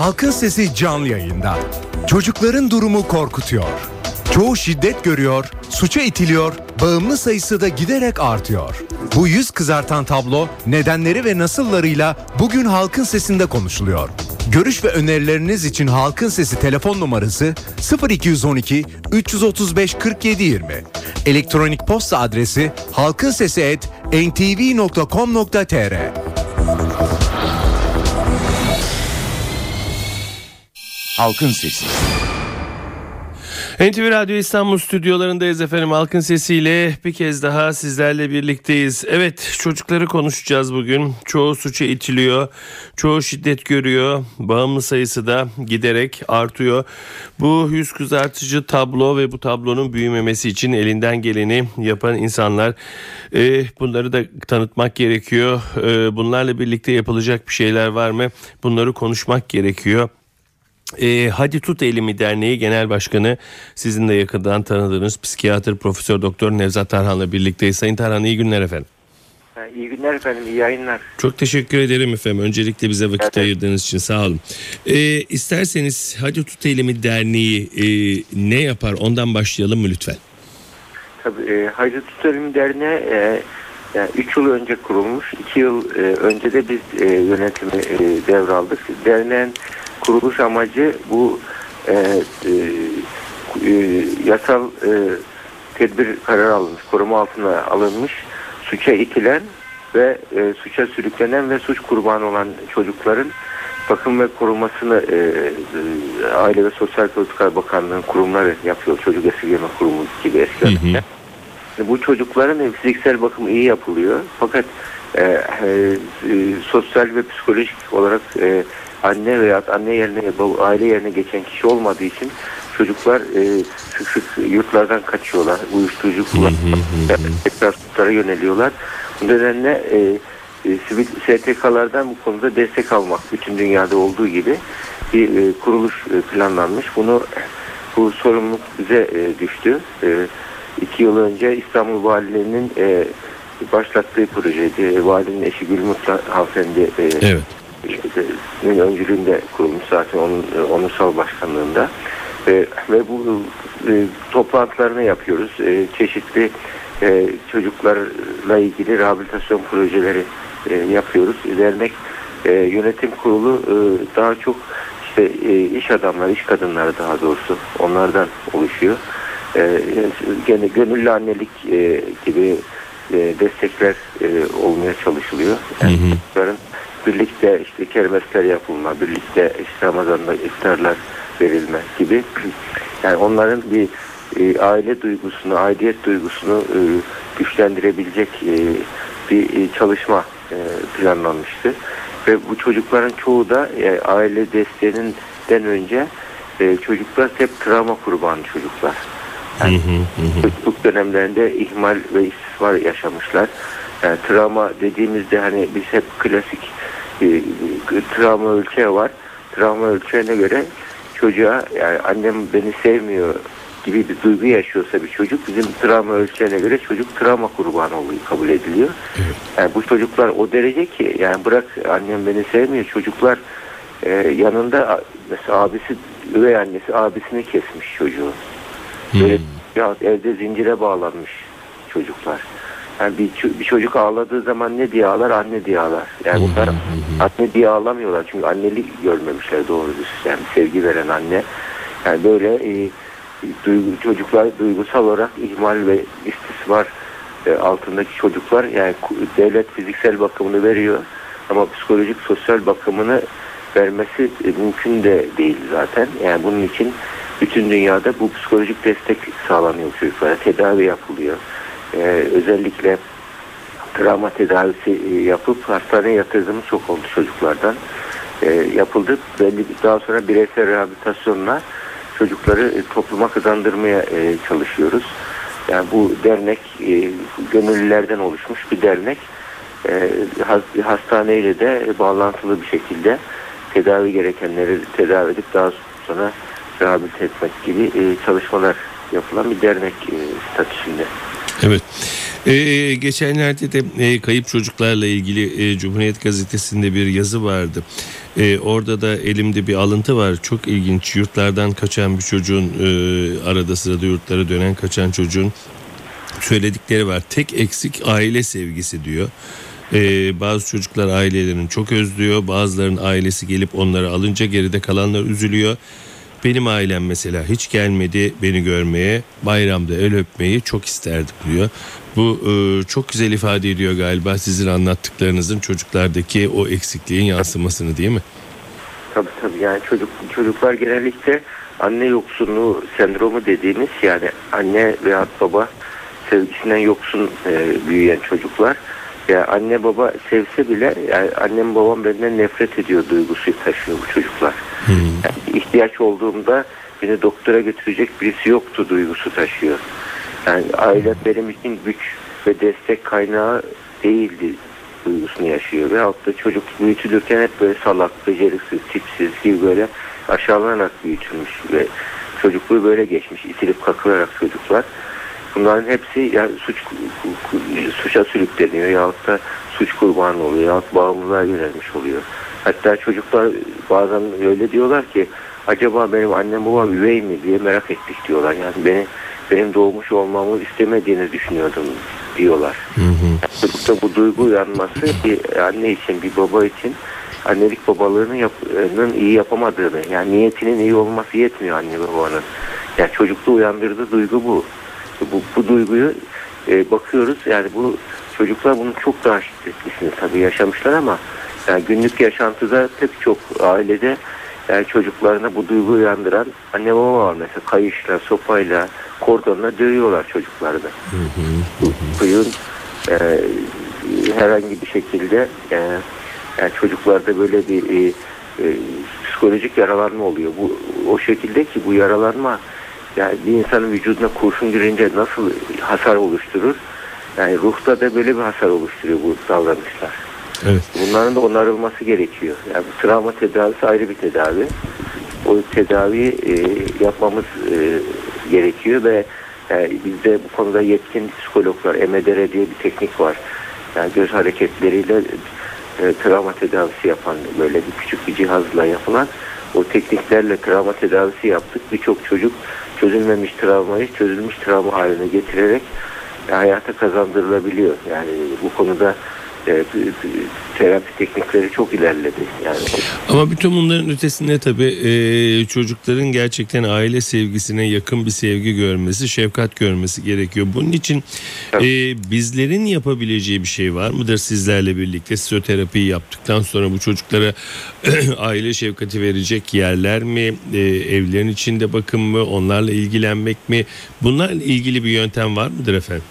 Halkın Sesi canlı yayında. Çocukların durumu korkutuyor. Çoğu şiddet görüyor, suça itiliyor, bağımlı sayısı da giderek artıyor. Bu yüz kızartan tablo nedenleri ve nasıllarıyla bugün Halkın Sesi'nde konuşuluyor. Görüş ve önerileriniz için Halkın Sesi telefon numarası 0212 335 4720. Elektronik posta adresi halkinsesi@ntv.com.tr. Halkın Sesi. NTV Radyo İstanbul stüdyolarındayız efendim. Halkın Sesi'yle bir kez daha sizlerle birlikteyiz. Evet, çocukları konuşacağız bugün. Çoğu suça itiliyor, çoğu şiddet görüyor, bağımlı sayısı da giderek artıyor. Bu yüz kızartıcı tablo ve bu tablonun büyümemesi için elinden geleni yapan insanlar, bunları da tanıtmak gerekiyor. Bunlarla birlikte yapılacak bir şeyler var mı? Bunları konuşmak gerekiyor. Hadi Tut Elimi Derneği Genel Başkanı, sizin de yakından tanıdığınız psikiyatr Profesör Doktor Nevzat Tarhan'la birlikteyiz. Sayın Tarhan, iyi günler efendim. İyi günler efendim, iyi yayınlar. Çok teşekkür ederim efendim. Öncelikle bize vakit ayırdığınız için sağ olun. İsterseniz Hadi Tut Elimi Derneği ne yapar, ondan başlayalım mı lütfen? Tabii. Hadi Tut Elimi Derneği 3 yıl önce kurulmuş. 2 yıl önce de biz yönetimi devraldık. Derneğin kuruluş amacı bu yasal tedbir kararı alınmış, koruma altına alınmış, suça itilen ve suça sürüklenen ve suç kurbanı olan çocukların bakım ve korumasını Aile ve Sosyal Politikalar Bakanlığı'nın kurumları yapıyor. Çocuk Esirgeme Kurumu gibi eskiden. Bu çocukların fiziksel bakımı iyi yapılıyor. Fakat sosyal ve psikolojik olarak anne veya anne yerine, aile yerine geçen kişi olmadığı için çocuklar sık sık yurtlardan kaçıyorlar. Uyuşturucu kullanıyorlar. Tekrar suçlara yöneliyorlar. Bu nedenle sivil STK'lardan bu konuda destek almak bütün dünyada olduğu gibi bir kuruluş planlanmış. Bu sorumluluk bize düştü. 2 yıl önce İstanbul Valiliğinin başlattığı projeydi. Valinin eşi Gülmutlu hanımefendi evet. Öncülüğünde kurulmuş, zaten onun onursal başkanlığında ve bu toplantılarını yapıyoruz. Çeşitli çocuklarla ilgili rehabilitasyon projeleri yapıyoruz. Dernek yönetim kurulu daha çok işte iş adamları, iş kadınları daha doğrusu onlardan oluşuyor. Gene gönüllü annelik gibi destekler olmaya çalışılıyor. Yani çocukların birlikte işte kermesler yapılma, birlikte işte Ramazan'da iftarlar verilme gibi. Yani onların bir aile duygusunu, aidiyet duygusunu güçlendirebilecek bir çalışma planlanmıştı. Ve bu çocukların çoğu da aile desteğinden önce çocuklar hep travma kurbanı çocuklar. Yani çocukluk dönemlerinde ihmal ve istismar yaşamışlar. Yani travma dediğimizde hani biz hep klasik travma ölçeği var. Travma ölçeğine göre çocuğa, yani annem beni sevmiyor gibi bir duygu yaşıyorsa bir çocuk, bizim travma ölçeğine göre çocuk travma kurbanı oluyor, kabul ediliyor. Yani bu çocuklar o derece ki, yani bırak annem beni sevmiyor, çocuklar yanında mesela abisi, üvey annesi abisini kesmiş çocuğu. Böyle, ya evde zincire bağlanmış çocuklar. Yani bir çocuk ağladığı zaman ne diye ağlar? Anne diye ağlar. Yani bunlar anne diye ağlamıyorlar. Çünkü annelik görmemişler doğru düz. Yani sevgi veren anne. Yani böyle çocuklar duygusal olarak ihmal ve istismar altındaki çocuklar. Yani devlet fiziksel bakımını veriyor. Ama psikolojik, sosyal bakımını vermesi mümkün de değil zaten. Yani bunun için bütün dünyada bu psikolojik destek sağlanıyor çocuklara. Tedavi yapılıyor. Özellikle travma tedavisi yapıp hastaneye yatırdığımız çok oldu çocuklardan. Yapıldı. Daha sonra bireysel rehabilitasyonla çocukları topluma kazandırmaya çalışıyoruz. Yani bu dernek gönüllülerden oluşmuş bir dernek. Hastaneyle de bağlantılı bir şekilde tedavi gerekenleri tedavi edip daha sonra rehabilite etmek gibi çalışmalar yapılan bir dernek statüsünde. Evet. Geçenlerde de kayıp çocuklarla ilgili Cumhuriyet Gazetesi'nde bir yazı vardı. Orada da elimde bir alıntı var. Çok ilginç. Yurtlardan kaçan bir çocuğun, arada sırada yurtlara dönen kaçan çocuğun söyledikleri var. Tek eksik aile sevgisi diyor. Bazı çocuklar ailelerini çok özlüyor. Bazılarının ailesi gelip onları alınca geride kalanlar üzülüyor. Benim ailem mesela hiç gelmedi beni görmeye, bayramda el öpmeyi çok isterdim diyor. Bu çok güzel ifade ediyor galiba sizin anlattıklarınızın çocuklardaki o eksikliğin yansımasını, değil mi? Tabii yani çocuklar genellikle anne yoksunluğu sendromu dediğimiz, yani anne veya baba sevgisinden yoksun büyüyen çocuklar. Yani anne baba sevse bile, yani annem babam benden nefret ediyor duygusu taşıyor bu çocuklar. Yani ihtiyaç olduğumda beni doktora götürecek birisi yoktu duygusu taşıyor. Yani aile benim için güç ve destek kaynağı değildi duygusunu yaşıyor. Ve hatta çocuk büyütülürken hep böyle salak, beceriksiz, tipsiz gibi böyle aşağılanarak büyütülmüş ve çocukluğu böyle geçmiş, itilip kakılarak çocuklar. Bunların hepsi yani suça sürükleniyor yahut da suç kurbanı oluyor yahut bağımlılığa yönelmiş oluyor. Hatta çocuklar bazen öyle diyorlar ki, acaba benim annem babam üvey mi diye merak ettik diyorlar. Yani benim doğmuş olmamı istemediğini düşünüyordum diyorlar. Çocukta bu duygu uyanması bir anne için, bir baba için annelik babalığının iyi yapamadığını, yani niyetinin iyi olması yetmiyor anne babanın. Yani çocukta uyandırdığı duygu bu. Bu duyguyu bakıyoruz, yani bu çocuklar bunu çok daha şiddetlisini tabii yaşamışlar ama yani günlük yaşantıda pek çok ailede yani çocuklarına bu duyguyu uyandıran anne baba var mesela, kayışla, sopayla, kordonla dövüyorlar çocuklarını. Duyun herhangi bir şekilde yani çocuklarda böyle bir psikolojik yaralanma oluyor. Bu o şekilde ki bu yaralanma, yani bir insanın vücuduna kurşun girince nasıl hasar oluşturur? Yani ruhta da böyle bir hasar oluşturuyor bu davranışlar. Evet. Bunların da onarılması gerekiyor. Yani bu travma tedavisi ayrı bir tedavi. O tedaviyi yapmamız gerekiyor ve bizde bu konuda yetkin psikologlar, EMDR diye bir teknik var. Yani göz hareketleriyle travma tedavisi yapan, böyle bir küçük bir cihazla yapılan o tekniklerle travma tedavisi yaptık. Birçok çocuk çözülmemiş travmayı çözülmüş travma haline getirerek hayata kazandırılabiliyor. Yani bu konuda terapi teknikleri çok ilerledi. Yani. Ama bütün bunların ötesinde tabii çocukların gerçekten aile sevgisine yakın bir sevgi görmesi, şefkat görmesi gerekiyor. Bunun için bizlerin yapabileceği bir şey var mıdır sizlerle birlikte? Psikoterapiyi yaptıktan sonra bu çocuklara aile şefkati verecek yerler mi? Evlerin içinde bakım mı? Onlarla ilgilenmek mi? Bunlarla ilgili bir yöntem var mıdır efendim?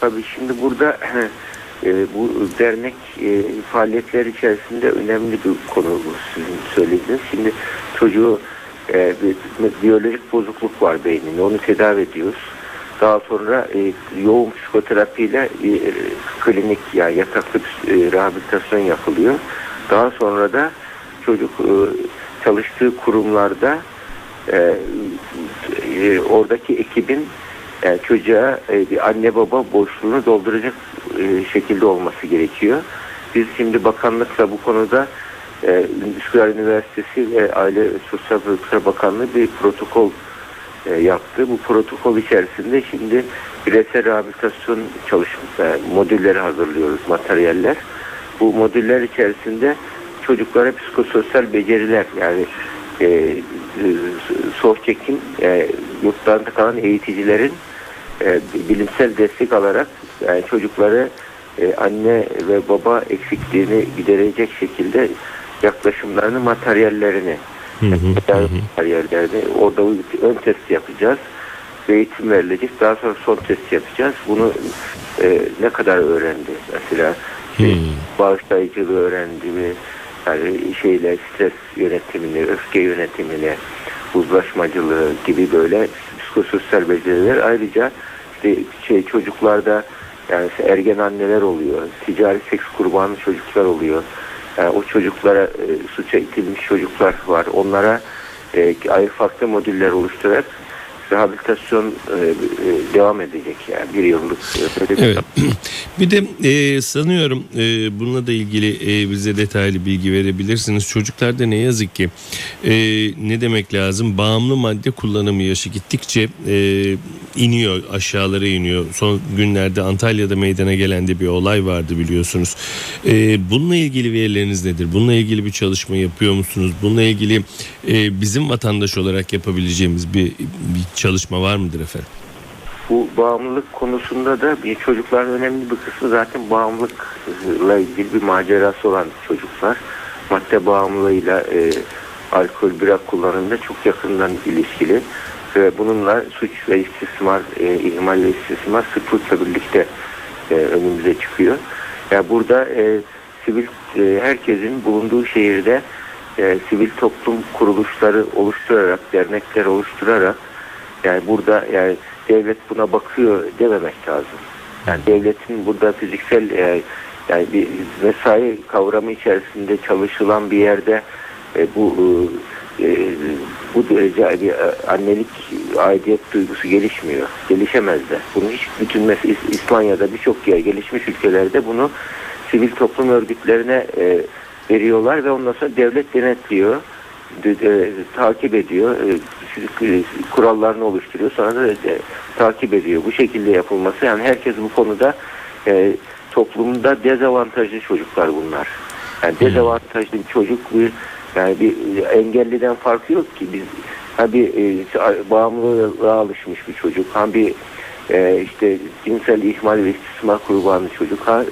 Tabii şimdi burada... bu dernek faaliyetler içerisinde önemli bir konu bu sizin söylediğiniz. Şimdi çocuğu biyolojik bozukluk var beyninde, onu tedavi ediyoruz. Daha sonra yoğun psikoterapiyle klinik, yani yataklı rehabilitasyon yapılıyor. Daha sonra da çocuk çalıştığı kurumlarda oradaki ekibin çocuğa bir anne baba boşluğunu dolduracak şekilde olması gerekiyor. Biz şimdi bakanlıkla bu konuda Üsküdar Üniversitesi ve Aile ve Sosyal Politikalar Bakanlığı bir protokol yaptı. Bu protokol içerisinde şimdi bireysel rehabilitasyon çalışması modülleri hazırlıyoruz, materyaller. Bu modüller içerisinde çocuklara psikososyal beceriler, yani Sohçek'in yurtlarında kalan eğiticilerin bilimsel destek alarak yani çocukları anne ve baba eksikliğini giderecek şekilde yaklaşımlarını, materyallerini, materyallerini orada ön test yapacağız ve eğitim verilecek. Daha sonra son test yapacağız. Bunu ne kadar öğrendi mesela, bağışlayıcılığı öğrendi mi? Yani şeyler, stres yönetimini, öfke yönetimini, uzlaşmacılığı gibi böyle psikososyal beceriler. Ayrıca işte çocuklarda yani ergen anneler oluyor, ticari seks kurbanı çocuklar oluyor. Yani o çocuklara suça itilmiş çocuklar var. Onlara ayrı farklı modüller oluşturarak rehabilitasyon devam edecek yani bir yıllık. Evet. Bir de sanıyorum bununla da ilgili bize detaylı bilgi verebilirsiniz. Çocuklarda ne yazık ki ne demek lazım? Bağımlı madde kullanımı yaşı gittikçe iniyor, aşağılara iniyor. Son günlerde Antalya'da meydana gelen de bir olay vardı biliyorsunuz. Bununla ilgili verileriniz nedir? Bununla ilgili bir çalışma yapıyor musunuz? Bununla ilgili bizim vatandaş olarak yapabileceğimiz bir çalışma var mıdır efendim? Bu bağımlılık konusunda da bir çocukların önemli bir kısmı zaten bağımlılıkla ilgili bir macerası olan çocuklar. Madde bağımlılığıyla alkol, bira kullanımında çok yakından ilişkili. Ve bununla suç ve istismar, ihmal ve istismar sıklıkla birlikte önümüze çıkıyor. Yani burada sivil herkesin bulunduğu şehirde sivil toplum kuruluşları oluşturarak, dernekler oluşturarak yani burada yani devlet buna bakıyor dememek lazım. Yani devletin burada fiziksel yani bir mesai kavramı içerisinde çalışılan bir yerde bu derece bir annelik aidiyet duygusu gelişmiyor. Gelişemez de. Bunu hiç bütün mesela İspanya'da birçok yer gelişmiş ülkelerde bunu sivil toplum örgütlerine veriyorlar ve ondan sonra devlet denetliyor, takip ediyor, kurallarını oluşturuyor, sonra da takip ediyor. Bu şekilde yapılması yani herkes bu konuda toplumda dezavantajlı çocuklar bunlar. Yani dezavantajlı çocuk bir yani bir engelliden farkı yok ki biz ha bir bağımlılığa alışmış bir çocuk, ha bir işte cinsel ihmal ve istismar kurbanı çocuk, ha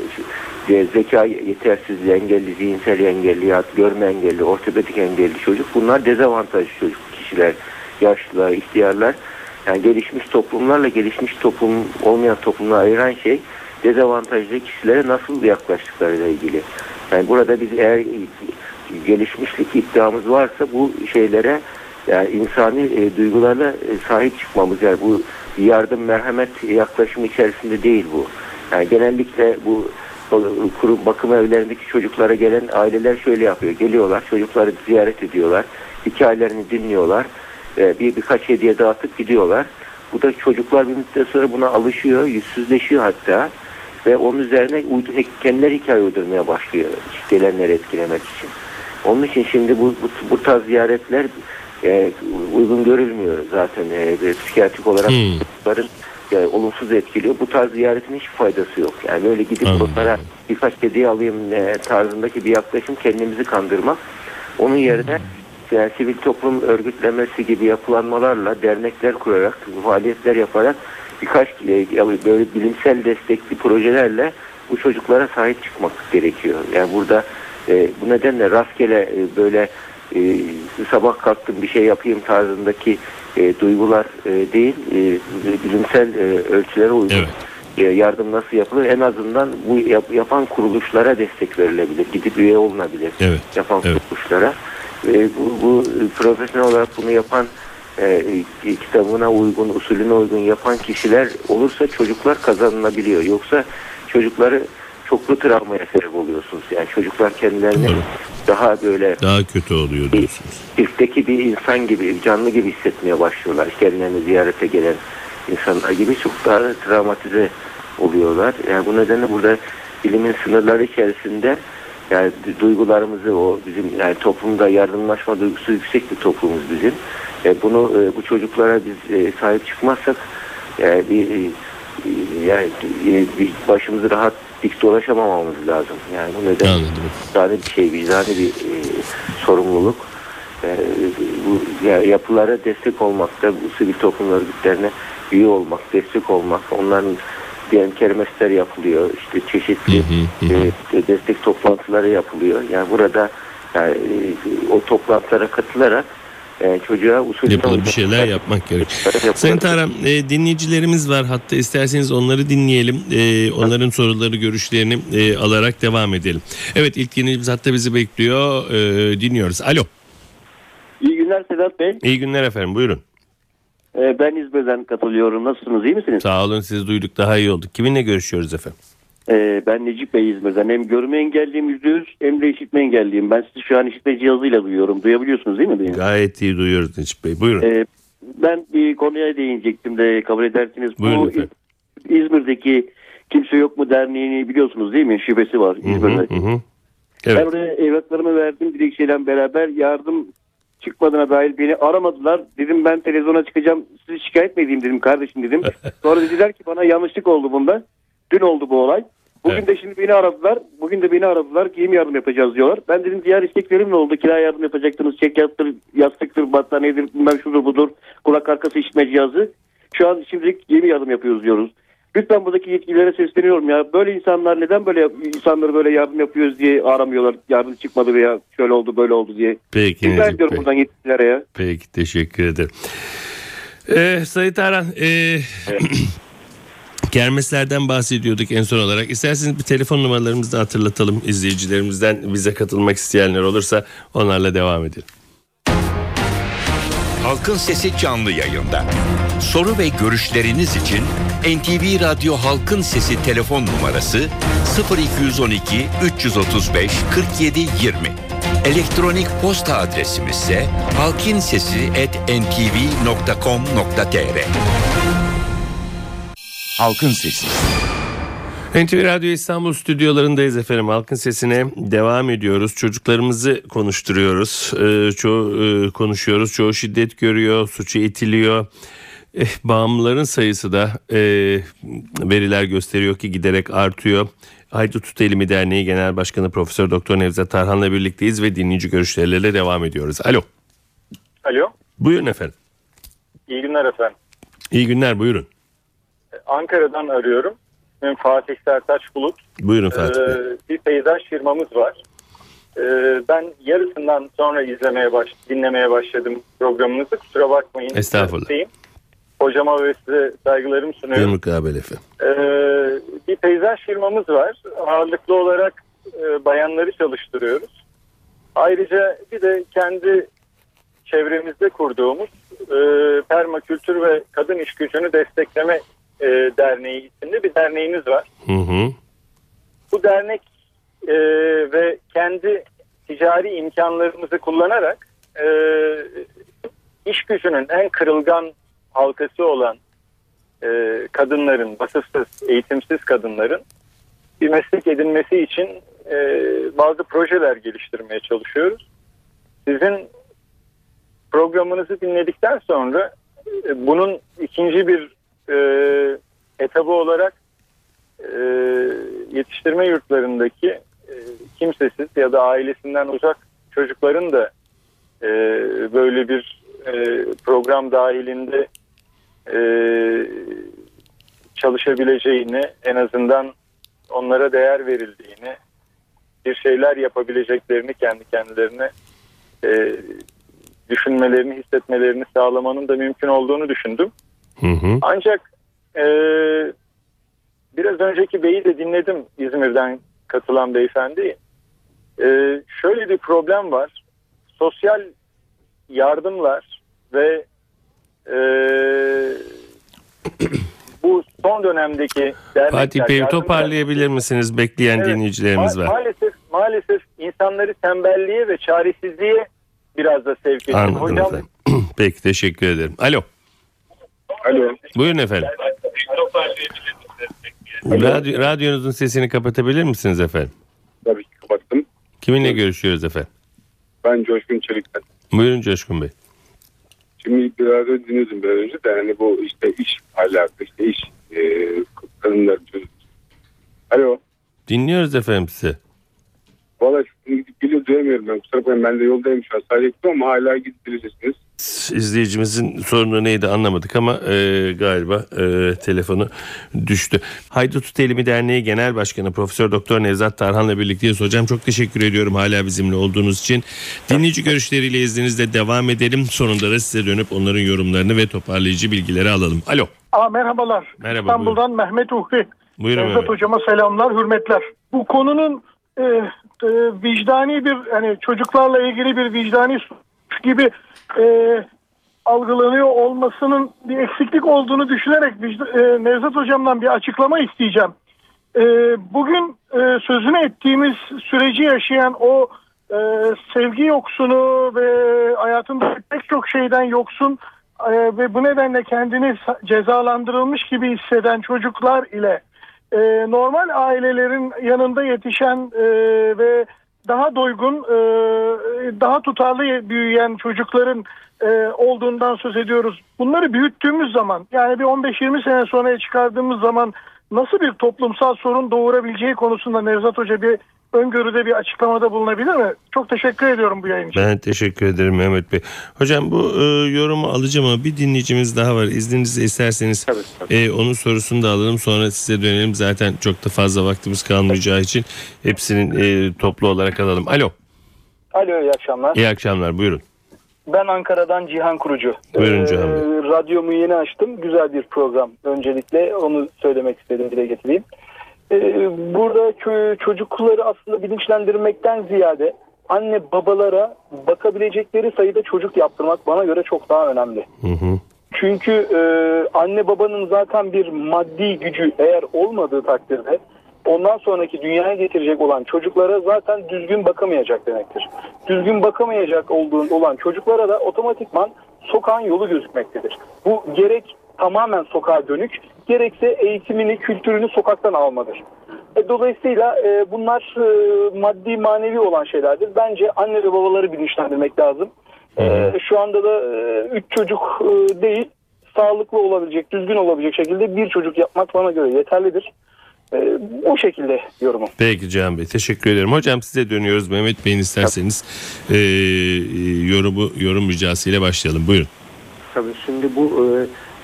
zeka yetersizliği engelli, zihinsel engelliyat, görme engelli, ortopedik engelli çocuk. Bunlar dezavantajlı çocuk kişiler, yaşlılar, ihtiyarlar. Yani gelişmiş toplumlarla gelişmiş toplum olmayan toplumları ayıran şey dezavantajlı kişilere nasıl yaklaştıklarıyla ilgili. Yani burada biz eğer gelişmişlik iddiamız varsa bu şeylere yani insani duygularla sahip çıkmamız, yani bu yardım merhamet yaklaşımı içerisinde değil bu. Yani genellikle bu kurum bakım evlerindeki çocuklara gelen aileler şöyle yapıyor. Geliyorlar, çocukları ziyaret ediyorlar, hikayelerini dinliyorlar, birkaç hediye dağıtıp gidiyorlar. Bu da çocuklar bir müddet sonra buna alışıyor, yüzsüzleşiyor hatta ve onun üzerine kendileri hikaye uydurmaya başlıyor gelenleri etkilemek için. Onun için şimdi bu tarz ziyaretler uygun görülmüyor zaten psikiyatrik olarak çocukların yani olumsuz etkiliyor. Bu tarz ziyaretin hiç faydası yok. Yani böyle gidip onlara birkaç hediye alayım tarzındaki bir yaklaşım kendimizi kandırmak. Onun yerine yani sivil toplum örgütlemesi gibi yapılanmalarla dernekler kurarak, faaliyetler yaparak birkaç böyle bilimsel destekli projelerle bu çocuklara sahip çıkmak gerekiyor. Yani burada bu nedenle rastgele böyle sabah kalktım bir şey yapayım tarzındaki duygular değil, bilimsel ölçülere uygun yardım nasıl yapılır? En azından bu yapan kuruluşlara destek verilebilir. Gidip üye olunabilir. Evet. Yapan kuruluşlara. Bu profesyonel olarak bunu yapan kitabına uygun, usulüne uygun yapan kişiler olursa çocuklar kazanılabiliyor. Yoksa çocukları çoklu travmaya sebep oluyorsunuz. Yani çocuklar kendilerini daha böyle daha kötü oluyor diyorsunuz. İlkteki bir insan gibi, canlı gibi hissetmeye başlıyorlar. Kendilerini ziyarete gelen insanlar gibi çok daha travmatize oluyorlar. Yani bu nedenle burada bilimin sınırları içerisinde yani duygularımızı o bizim yani toplumda yardımlaşma duygusu yüksek bir toplumumuz bizim. Bunu bu çocuklara biz sahip çıkmazsak yani başımızı rahat dik dolaşamamamız lazım. Yani bu neden vicdani bir şey, vicdani bir sorumluluk. Bu yapılara destek olmak da, bu sivil toplum örgütlerine üye olmak, destek olmak, onların diyelim kermesler yapılıyor, işte çeşitli destek toplantıları yapılıyor. Yani burada yani, o toplantılara katılarak çocuğa usul yapılan bir şeyler yapmak gerekiyor. Sayın Tarhan, dinleyicilerimiz var hatta, isterseniz onları dinleyelim. Onların soruları, görüşlerini alarak devam edelim. Evet, ilk dinleyicimiz hatta bizi bekliyor. Dinliyoruz. Alo. İyi günler Sedat Bey. İyi günler efendim, buyurun. Ben İzmir'den katılıyorum. Nasılsınız, iyi misiniz? Sağ olun, sizi duyduk, daha iyi olduk. Kiminle görüşüyoruz efendim? Ben Necip Bey İzmir'den. Hem görme engelliyim %100 hem de işitme engelliyim. Ben sizi şu an işitme cihazıyla duyuyorum. Duyabiliyorsunuz değil mi beni? Gayet iyi duyuyoruz Necip Bey. Buyurun. Ben bir konuya değinecektim de kabul edersiniz. Buyurun bu efendim. İzmir'deki Kimse Yok Mu Derneği'ni biliyorsunuz değil mi? Şubesi var İzmir'de. Hı hı. Evet. Ben oraya evraklarımı verdim dilekçeyle beraber, yardım çıkmadığına dair beni aramadılar. Dedim ben televizyona çıkacağım, sizi şikayet mi edeyim dedim kardeşim dedim. Sonra dediler ki bana yanlışlık oldu bunda. Dün oldu bu olay. Bugün evet. de şimdi beni aradılar. Bugün de beni aradılar. Giyim yardım yapacağız diyorlar. Ben dedim diğer isteklerim ne oldu? Kira yardım yapacaktınız. Çek yaptır, yastıktır, battaniyedir, bilmem şudur budur. Kulak arkası işitme cihazı. Şu an şimdilik giyim yardım yapıyoruz diyoruz. Lütfen buradaki yetkililere sesleniyorum ya. Böyle insanlar neden böyle insanları böyle yardım yapıyoruz diye aramıyorlar. Yardım çıkmadı veya şöyle oldu böyle oldu diye. Peki. Rica ediyorum buradan yetkililere ya. Peki teşekkür ederim. Sayın Tarhan. Evet. Kermeslerden bahsediyorduk en son olarak. İsterseniz bir telefon numaralarımızı da hatırlatalım izleyicilerimizden. Bize katılmak isteyenler olursa onlarla devam edelim. Halkın Sesi canlı yayında. Soru ve görüşleriniz için NTV Radyo Halkın Sesi telefon numarası 0212 335 47 20. Elektronik posta adresimiz ise halkinsesi@ntv.com.tr. Halkın Sesi. NTV Radyo İstanbul stüdyolarındayız efendim. Halkın Sesi'ne devam ediyoruz. Çocuklarımızı konuşturuyoruz. Konuşuyoruz. Çoğu şiddet görüyor, suça itiliyor. Bağımlıların sayısı da veriler gösteriyor ki giderek artıyor. Hadi Tut Elimi Derneği Genel Başkanı Profesör Doktor Nevzat Tarhan'la birlikteyiz ve dinleyici görüşleriyle devam ediyoruz. Alo. Alo. Buyurun efendim. İyi günler efendim. İyi günler, buyurun. Ankara'dan arıyorum. Ben Fatih Sertaç Bulut. Buyurun Fatih Bey. Bir peyzaj firmamız var. Ben yarısından sonra dinlemeye başladım programınızı. Kusura bakmayın. Estağfurullah. Hocama ve size saygılarımı sunuyorum. Bir peyzaj firmamız var. Ağırlıklı olarak bayanları çalıştırıyoruz. Ayrıca bir de kendi çevremizde kurduğumuz permakültür ve kadın iş gücünü destekleme derneği isimli bir derneğimiz var. Hı hı. Bu dernek ve kendi ticari imkanlarımızı kullanarak iş gücünün en kırılgan halkası olan kadınların, vasıfsız, eğitimsiz kadınların bir meslek edinmesi için bazı projeler geliştirmeye çalışıyoruz. Sizin programınızı dinledikten sonra bunun ikinci bir etabı olarak yetiştirme yurtlarındaki kimsesiz ya da ailesinden uzak çocukların da böyle bir program dahilinde çalışabileceğini, en azından onlara değer verildiğini, bir şeyler yapabileceklerini kendi kendilerine düşünmelerini, hissetmelerini sağlamanın da mümkün olduğunu düşündüm. Hı hı. Ancak biraz önceki beyi de dinledim, İzmir'den katılan beyefendiyi. Şöyle bir problem var. Sosyal yardımlar ve bu son dönemdeki dernekler... Fatih Bey, toparlayabilir misiniz? Bekleyen dinleyicilerimiz var. Maalesef insanları tembelliğe ve çaresizliğe biraz da sevk ettim. Anladım hocam. Peki, teşekkür ederim. Alo. Alo. Buyurun efendim. Radyonuzun sesini kapatabilir misiniz efendim? Tabii ki kapattım. Kiminle görüşüyoruz efendim? Ben Coşkun Çelik'ten. Buyurun Coşkun Bey. Şimdi radyo dinledim biraz önce de, hani bu işte iş alakalı, işte iş kadınlar çözüm. Alo. Dinliyoruz efendim sizi. Valla şimdi gidip geliyor, duyamıyorum ben. Kusura bakmayın, ben de yoldayım şu an. Sadece ama hala gidip geleceksiniz. İzleyicimizin sorunu neydi anlamadık ama galiba telefonu düştü. Hadi Tut Elimi Derneği Genel Başkanı Profesör Doktor Nevzat Tarhan'la birlikteyiz. Hocam çok teşekkür ediyorum hala bizimle olduğunuz için. Dinleyici görüşleriyle izninizle devam edelim. Sonunda da size dönüp onların yorumlarını ve toparlayıcı bilgileri alalım. Alo. Merhabalar. Merhaba, İstanbul'dan buyurun. Mehmet Uhri. Buyurun Nevzat Mehmet. Hocama selamlar, hürmetler. Bu konunun vicdani bir, hani çocuklarla ilgili bir vicdani suç gibi algılanıyor olmasının bir eksiklik olduğunu düşünerek Nevzat Hocam'dan bir açıklama isteyeceğim. Bugün sözünü ettiğimiz süreci yaşayan o sevgi yoksunu ve hayatında pek çok şeyden yoksun ve bu nedenle kendini cezalandırılmış gibi hisseden çocuklar ile normal ailelerin yanında yetişen ve daha doygun, daha tutarlı büyüyen çocukların olduğundan söz ediyoruz. Bunları büyüttüğümüz zaman, yani bir 15-20 sene sonraya çıkardığımız zaman nasıl bir toplumsal sorun doğurabileceği konusunda Nevzat Hoca bir öngörüde, bir açıklamada bulunabilir mi? Çok teşekkür ediyorum bu yayın için. Ben teşekkür ederim Mehmet Bey. Hocam bu yorumu alacağım ama bir dinleyicimiz daha var. İzninizle isterseniz tabii. Onun sorusunu da alalım, sonra size dönelim. Zaten çok da fazla vaktimiz kalmayacağı için hepsinin toplu olarak alalım. Alo. Alo, iyi akşamlar. İyi akşamlar, buyurun. Ben Ankara'dan Cihan Kurucu. Buyurun Cihan Bey. Radyomu yeni açtım. Güzel bir program. Öncelikle onu söylemek istedim, dile getireyim. Burada çocukları aslında bilinçlendirmekten ziyade anne babalara bakabilecekleri sayıda çocuk yaptırmak bana göre çok daha önemli. Hı hı. Çünkü anne babanın zaten bir maddi gücü eğer olmadığı takdirde ondan sonraki dünyaya getirecek olan çocuklara zaten düzgün bakamayacak demektir. Düzgün bakamayacak olan çocuklara da otomatikman sokağın yolu gözükmektedir. Bu gerek tamamen sokağa dönük, gerekse eğitimini, kültürünü sokaktan almadır. Dolayısıyla bunlar maddi manevi olan şeylerdir. Bence anne ve babaları bilinçlendirmek lazım. Şu anda da 3 çocuk değil, sağlıklı olabilecek, düzgün olabilecek şekilde bir çocuk yapmak bana göre yeterlidir. O şekilde yorumum. Peki Cihan Bey, teşekkür ederim. Hocam size dönüyoruz. Mehmet Bey'in isterseniz yorum ricasıyla başlayalım. Buyurun. Tabii şimdi bu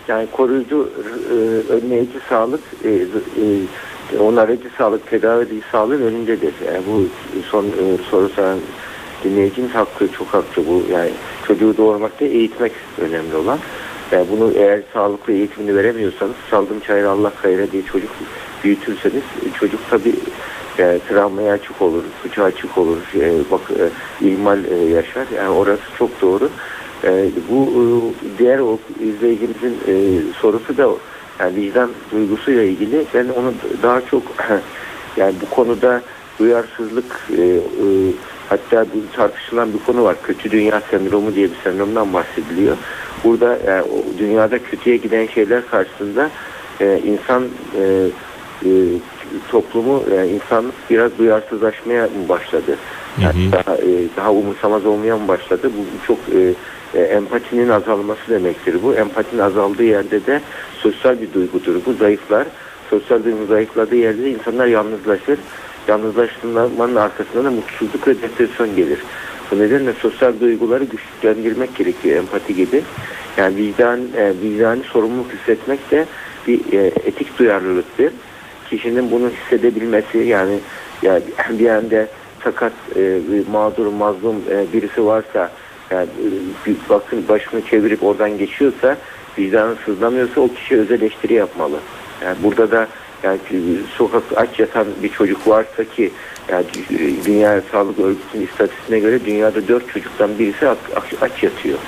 yani koruyucu, önleyici sağlık, onarıcı sağlık, tedavi sağlığın önündedir. Yani bu son soru soran dinleyicimiz haklı, çok haklı bu. Yani çocuğu doğurmak değil, eğitmek önemli olan. Yani bunu eğer sağlıklı eğitimini veremiyorsanız, saldım çayır Allah hayra diye çocuk büyütürseniz çocuk tabii yani travmaya açık olur, suça açık olur, ihmal yaşar. Yani orası çok doğru. Bu diğer izleyicimizin sorusu da yani vicdan duygusuyla ilgili. Ben onu daha çok yani bu konuda duyarsızlık, hatta tartışılan bir konu var. Kötü dünya sendromu diye bir sendromdan bahsediliyor. Burada yani, dünyada kötüye giden şeyler karşısında insan toplumu, yani insanlık biraz duyarsızlaşmaya mı başladı? Yani daha umursamaz olmaya mı başladı? Bu çok empatinin azalması demektir bu. Empatinin azaldığı yerde de sosyal bir duygudur. Bu zayıflar. Sosyal duygu zayıfladığı yerde de insanlar yalnızlaşır. Yalnızlaşmanın arkasında da mutsuzluk ve depresyon gelir. Bu nedenle sosyal duyguları güçlendirmek gerekiyor, empati gibi. Yani vicdani sorumluluk hissetmek de bir etik duyarlılıktır. Kişinin bunu hissedebilmesi, yani bir yanda sakat, mağdur, mazlum birisi varsa, yani bakın başını çevirip oradan geçiyorsa, vicdanı sızlamıyorsa o kişi öz eleştiri yapmalı. Yani burada da yani sokakta aç yatan bir çocuk varsa ki yani Dünya Sağlık Örgütü'nün istatistiğine göre dünyada 4 çocuktan birisi aç yatıyor.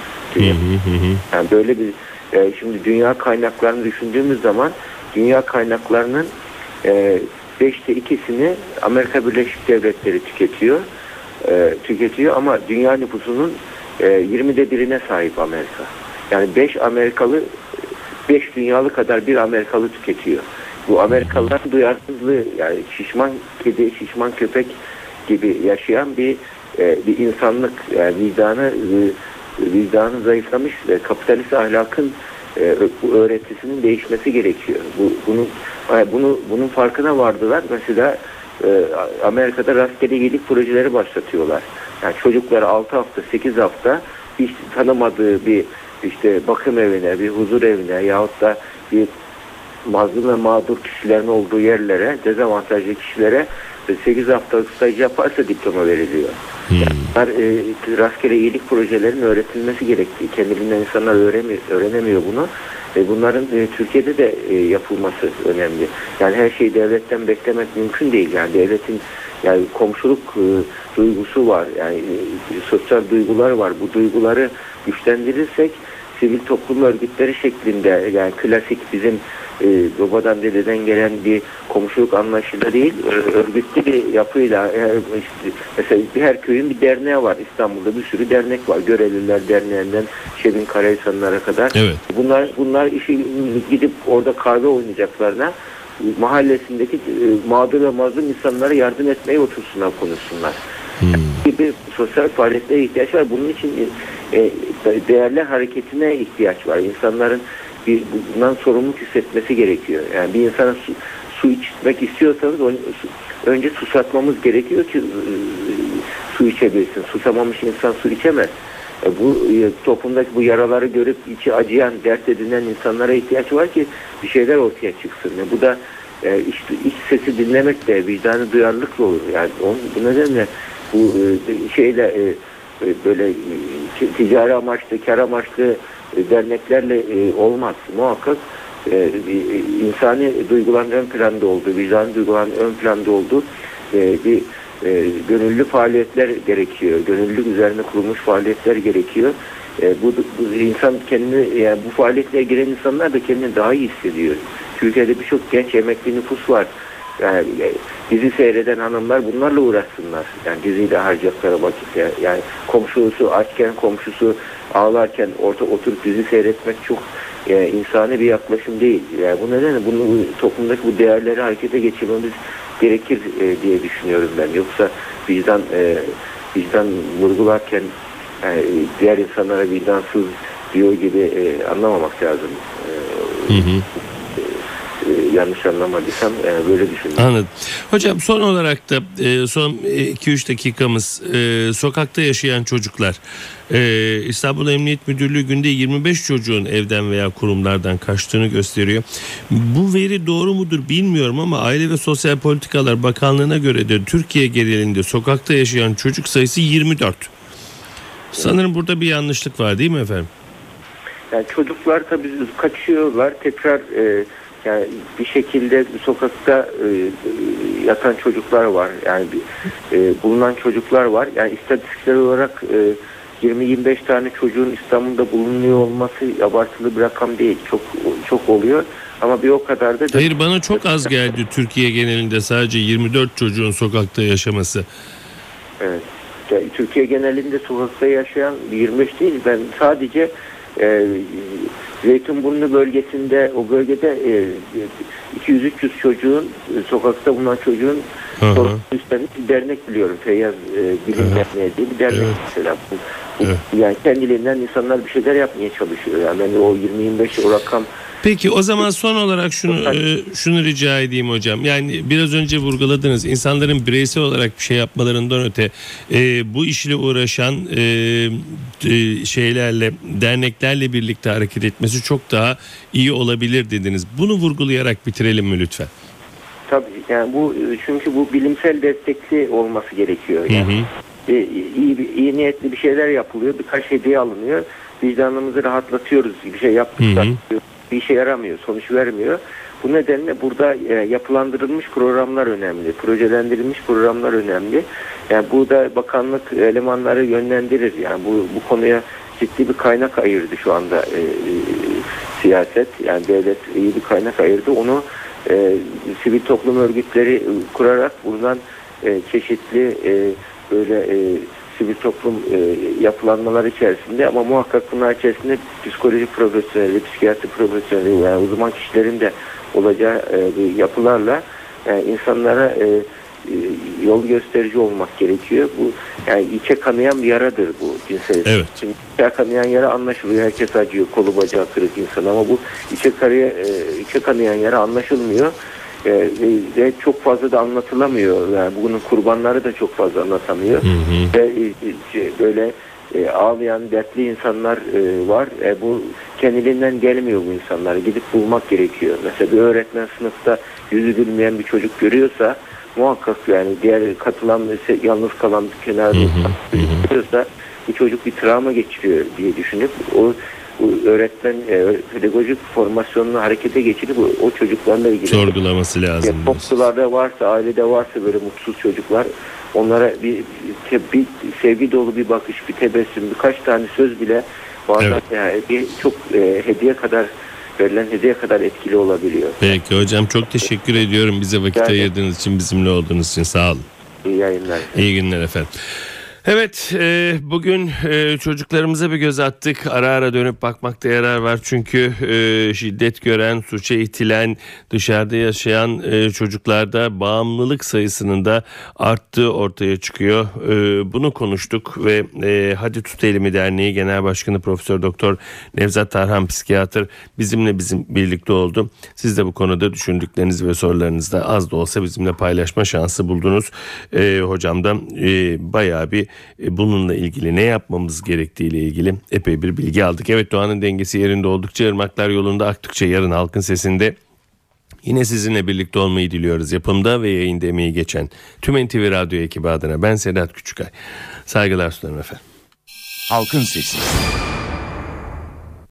Yani böyle bir şimdi dünya kaynaklarını düşündüğümüz zaman dünya kaynaklarının 5'te 2'sini Amerika Birleşik Devletleri tüketiyor ama dünya nüfusunun 20'de birine sahip Amerika. Yani 5 Amerikalı 5 dünyalı kadar bir Amerikalı tüketiyor. Bu Amerikalılar duyarsızlığı, yani şişman kedi, şişman köpek gibi yaşayan bir insanlık, yani vicdanı zayıflamış ve kapitalist ahlakın bu öğretisinin değişmesi gerekiyor. Bunun farkına vardılar. Mesela Amerika'da rastgele iyilik projeleri başlatıyorlar. Yani çocuklara 6 hafta, 8 hafta hiç tanımadığı bir işte bakım evine, bir huzur evine yahut da bir mazlum ve mağdur kişilerin olduğu yerlere, dezavantajlı kişilere 8 haftalık staj yaparsa diploma veriliyor. Yani, rastgele iyilik projelerinin öğretilmesi gerektiği, kendiliğinden insanlar öğrenemiyor bunu. Bunların Türkiye'de de yapılması önemli. Yani her şeyi devletten beklemek mümkün değil. Yani devletin yani komşuluk duygusu var, yani sosyal duygular var. Bu duyguları güçlendirirsek sivil toplum örgütleri şeklinde, yani klasik bizim babadan dededen gelen bir komşuluk anlayışıyla değil, örgütlü bir yapıyla, mesela her köyün bir derneği var. İstanbul'da bir sürü dernek var. Göreliler Derneği'nden Şebin Karaysanlara kadar. Evet. Bunlar işi gidip orada kahve oynayacaklarına mahallesindeki mağdur ve mazlum insanlara yardım etmeye otursunlar, konuşsunlar. Gibi sosyal faaliyetlere ihtiyaç var. Bunun için değerli hareketine ihtiyaç var. İnsanların bundan sorumluluk hissetmesi gerekiyor. Yani bir insana su içmek istiyorsanız önce susatmamız gerekiyor ki su içebilsin. Susamamış insan su içemez. Bu toplumdaki bu yaraları görüp içi acıyan, dert edinen insanlara ihtiyaç var ki bir şeyler ortaya çıksın. Yani bu da işte iç sesi dinlemek de, vicdanı duyarlılıkla olur. Yani bu nedenle bu şeyle böyle ticari amaçlı, kar amaçlı derneklerle olmaz. Muhakkak insani duyguların ön planda olduğu, vicdanı duyguların ön planda olduğu bir gönüllü faaliyetler gerekiyor. Gönüllülük üzerine kurulmuş faaliyetler gerekiyor. Bu insan kendini, yani bu faaliyetlere giren insanlar da kendini daha iyi hissediyor. Türkiye'de birçok genç emekli nüfus var. Yani dizi seyreden hanımlar bunlarla uğraşsınlar. Yani diziyle harcayacakları vakitte. Yani komşusu açken, komşusu ağlarken orta oturup dizi seyretmek çok insani bir yaklaşım değil. Yani bu nedenle bunu, toplumdaki bu değerleri harekete geçirmemiz gerekir diye düşünüyorum ben. Yoksa vicdan vurgularken diğer insanlara vicdansız diyor gibi anlamamak lazım. Yanlış anlamadıysam böyle düşünüyorum. Anladım. Hocam, son olarak da son 2-3 dakikamız, sokakta yaşayan çocuklar. İstanbul Emniyet Müdürlüğü günde 25 çocuğun evden veya kurumlardan kaçtığını gösteriyor. Bu veri doğru mudur bilmiyorum ama Aile ve Sosyal Politikalar Bakanlığı'na göre de Türkiye genelinde sokakta yaşayan çocuk sayısı 24. Sanırım burada bir yanlışlık var, değil mi efendim? Yani çocuklar tabii kaçıyorlar, tekrar yani bir şekilde sokakta yatan çocuklar var, yani bulunan çocuklar var. Yani istatistiksel olarak 20-25 tane çocuğun İstanbul'da bulunuyor olması abartılı bir rakam değil, çok oluyor. Ama bir o kadar da. Hayır, bana çok az geldi Türkiye genelinde sadece 24 çocuğun sokakta yaşaması. Evet, yani Türkiye genelinde sokakta yaşayan 25 değil, ben sadece. Zeytinburnu bölgesinde, o bölgede 200-300 çocuğun, sokakta bulunan çocuğun üstlenip bir dernek biliyorum. Feyyaz Bilim Derneği diye bir dernek mesela. Yani kendilerinden insanlar bir şeyler yapmaya çalışıyor. Yani o 20-25 o rakam. Peki, o zaman son olarak şunu rica edeyim hocam. Yani biraz önce vurguladınız, insanların bireysel olarak bir şey yapmalarından öte bu işle uğraşan şeylerle, derneklerle birlikte hareket etmesi çok daha iyi olabilir dediniz. Bunu vurgulayarak bitirelim mi lütfen? Tabii, yani çünkü bu bilimsel destekli olması gerekiyor. Yani iyi niyetli bir şeyler yapılıyor, birkaç hediye alınıyor, vicdanımızı rahatlatıyoruz, bir şey yaptıklar. Bir işe yaramıyor, sonuç vermiyor. Bu nedenle burada yapılandırılmış programlar önemli, projelendirilmiş programlar önemli. Yani burada bakanlık elemanları yönlendirir. Yani bu konuya ciddi bir kaynak ayırdı şu anda siyaset. Yani devlet iyi bir kaynak ayırdı. Onu sivil toplum örgütleri kurarak buradan çeşitli böyle sivil toplum yapılanmalar içerisinde, ama muhakkak bunlar içerisinde psikoloji profesyoneli, psikiyatri profesyoneli, yani uzman kişilerin de olacağı yapılarla insanlara yol gösterici olmak gerekiyor. Bu yani içe kanayan bir yaradır bu cinsel. Evet. Şimdi içe kanayan yara anlaşılıyor. Herkes acıyor, kolu bacağı kırık insan, ama bu içe kanayan yara anlaşılmıyor. Ve çok fazla da anlatılamıyor. Yani bunun kurbanları da çok fazla anlatamıyor. Ve böyle ağlayan, dertli insanlar var. Bu kendiliğinden gelmiyor bu insanlar. Gidip bulmak gerekiyor. Mesela bir öğretmen sınıfta yüzü gülmeyen bir çocuk görüyorsa muhakkak, yani diğer katılan, yalnız kalan bir kenarda görüyorsa bu çocuk bir travma geçiriyor diye düşünüp öğretmen pedagojik formasyonunu harekete geçirip o çocuklarla ilgili sorgulaması lazım. Toplumlarda varsa, ailede varsa böyle mutsuz çocuklar, onlara bir sevgi dolu bir bakış, bir tebessüm, birkaç tane söz bile Bazen evet. Yani çok hediye kadar etkili olabiliyor. Peki hocam, çok teşekkür ediyorum bize vakit ayırdığınız için, bizimle olduğunuz için sağ olun. İyi yayınlar. İyi günler efendim. Evet, bugün çocuklarımıza bir göz attık. Ara ara dönüp bakmakta yarar var. Çünkü şiddet gören, suça itilen, dışarıda yaşayan çocuklarda bağımlılık sayısının da arttığı ortaya çıkıyor. Bunu konuştuk ve Hadi Tut Elimi Derneği Genel Başkanı Profesör Doktor Nevzat Tarhan psikiyatr bizimle birlikte oldu. Siz de bu konuda düşündüklerinizi ve sorularınızı az da olsa bizimle paylaşma şansı buldunuz. Hocamdan bayağı bir bununla ilgili ne yapmamız gerektiğiyle ilgili epey bir bilgi aldık. Evet, doğanın dengesi yerinde oldukça, ırmaklar yolunda aktıkça, yarın Halkın Sesi'nde yine sizinle birlikte olmayı diliyoruz. Yapımda ve yayında emeği geçen tüm NTV Radyo ekibi adına ben Sedat Küçükay. Saygılar sunarım efendim. Halkın Sesi.